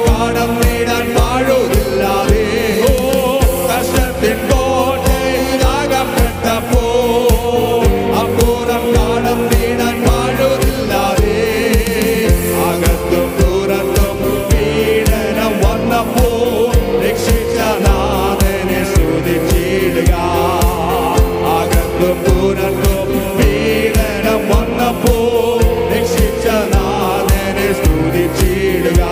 പാഠം നേടാൻ പാഴൂരില്ലാതെ കഷ്ടത്തിൻ കോട്ടയിലാകപ്പെട്ടപ്പോ അപ്പൂറം പാഠം നേടാൻ പാഴൂരില്ലാതെ അകത്തും ദൂരത്തും പീഡനം വന്നപ്പോ രക്ഷിച്ച നാഥനെ സ്തുതിച്ചിടുക. അകത്തും ദൂരത്തും പീഡനം വന്നപ്പോ രക്ഷിച്ച നാഥനെ സ്തുതിച്ചിടുക.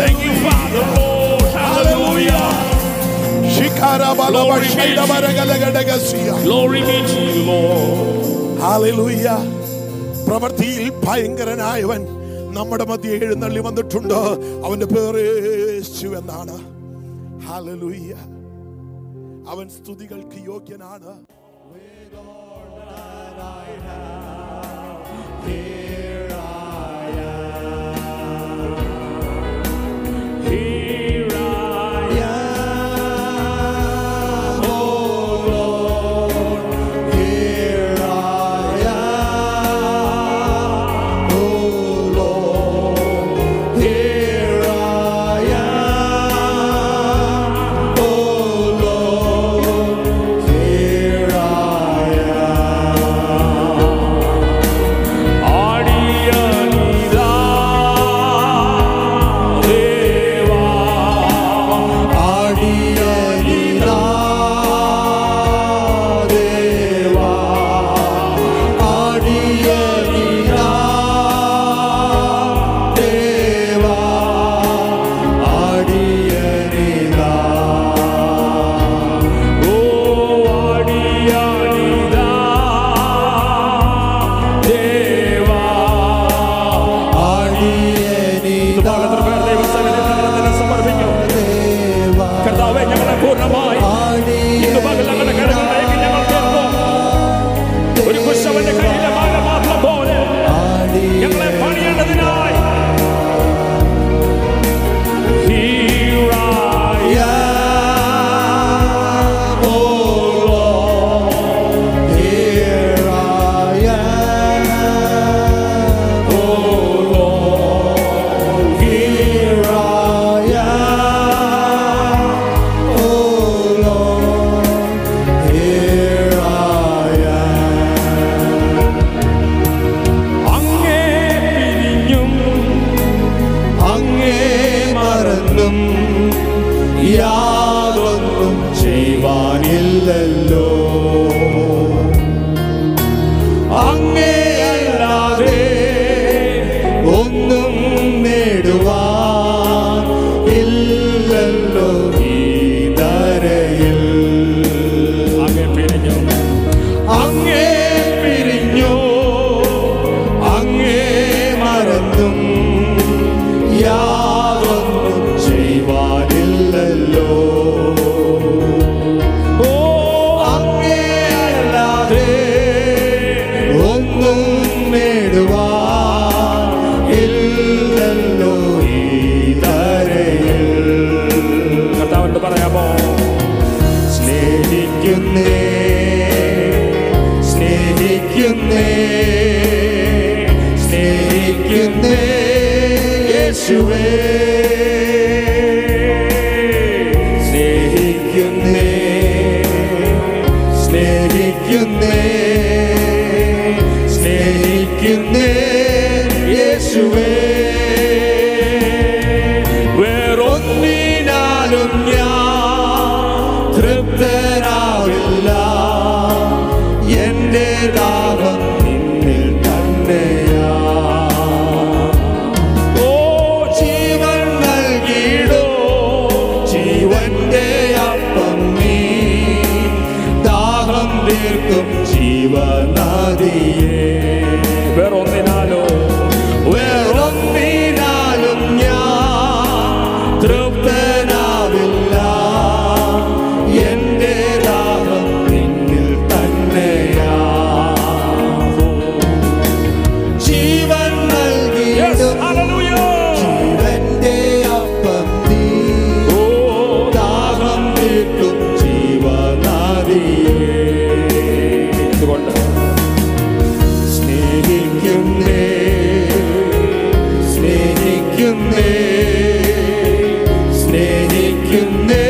Thank you, Father, Lord. Hallelujah. Glory be to you, Lord. Hallelujah. പ്രവൃത്തിയിൽ ഭയങ്കരനായവൻ നമ്മുടെ മധ്യ എഴുന്നള്ളി വന്നിട്ടുണ്ട്. അവന്റെ പേര് യേശു എന്നാണ്. ഹല്ലേലൂയ. അവൻ സ്തുതികൾക്ക് യോഗ്യനാണ്. Here I am. Here I am. Oh Lord, here I am. Oh Lord, here I am. Oh Lord, here I am. Snehikunne,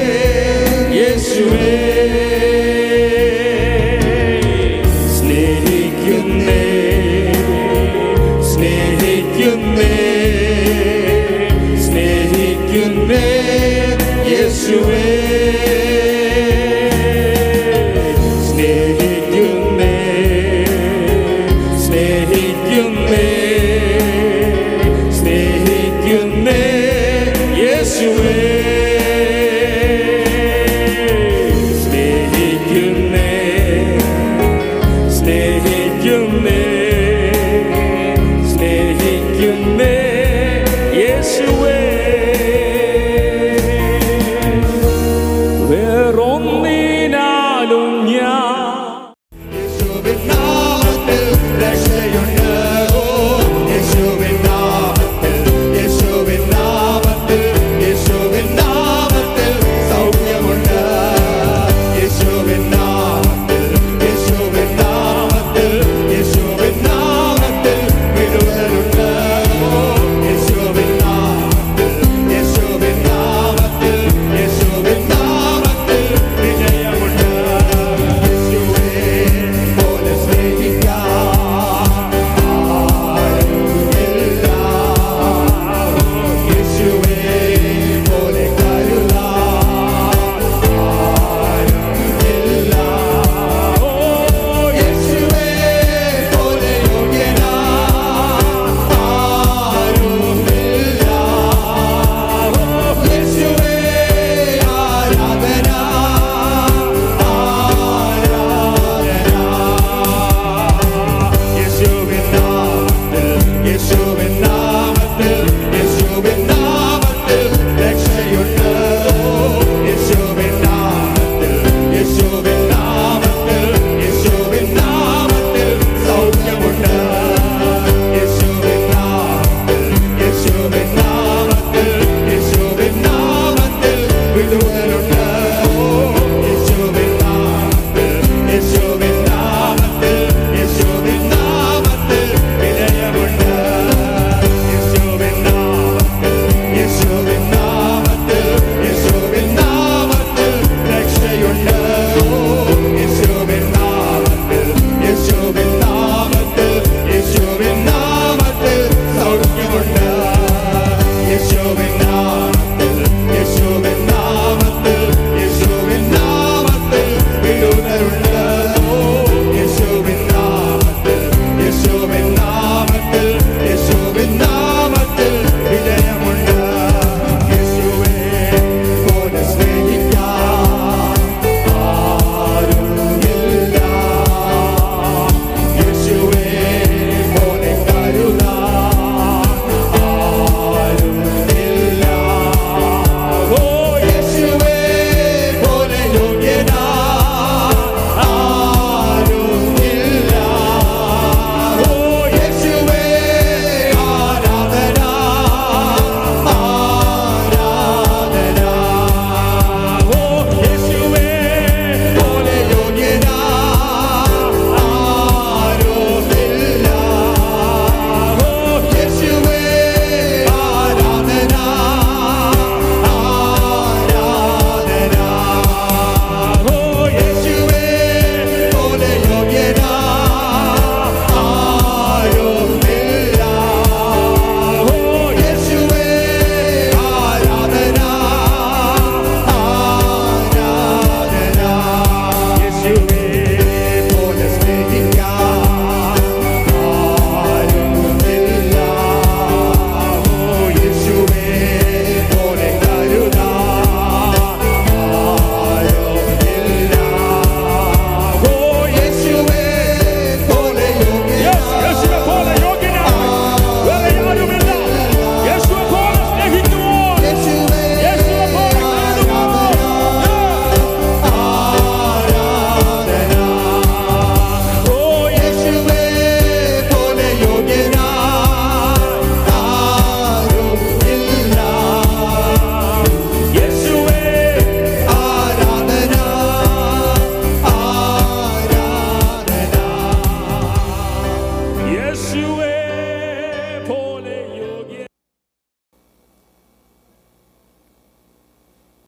Yeshuve.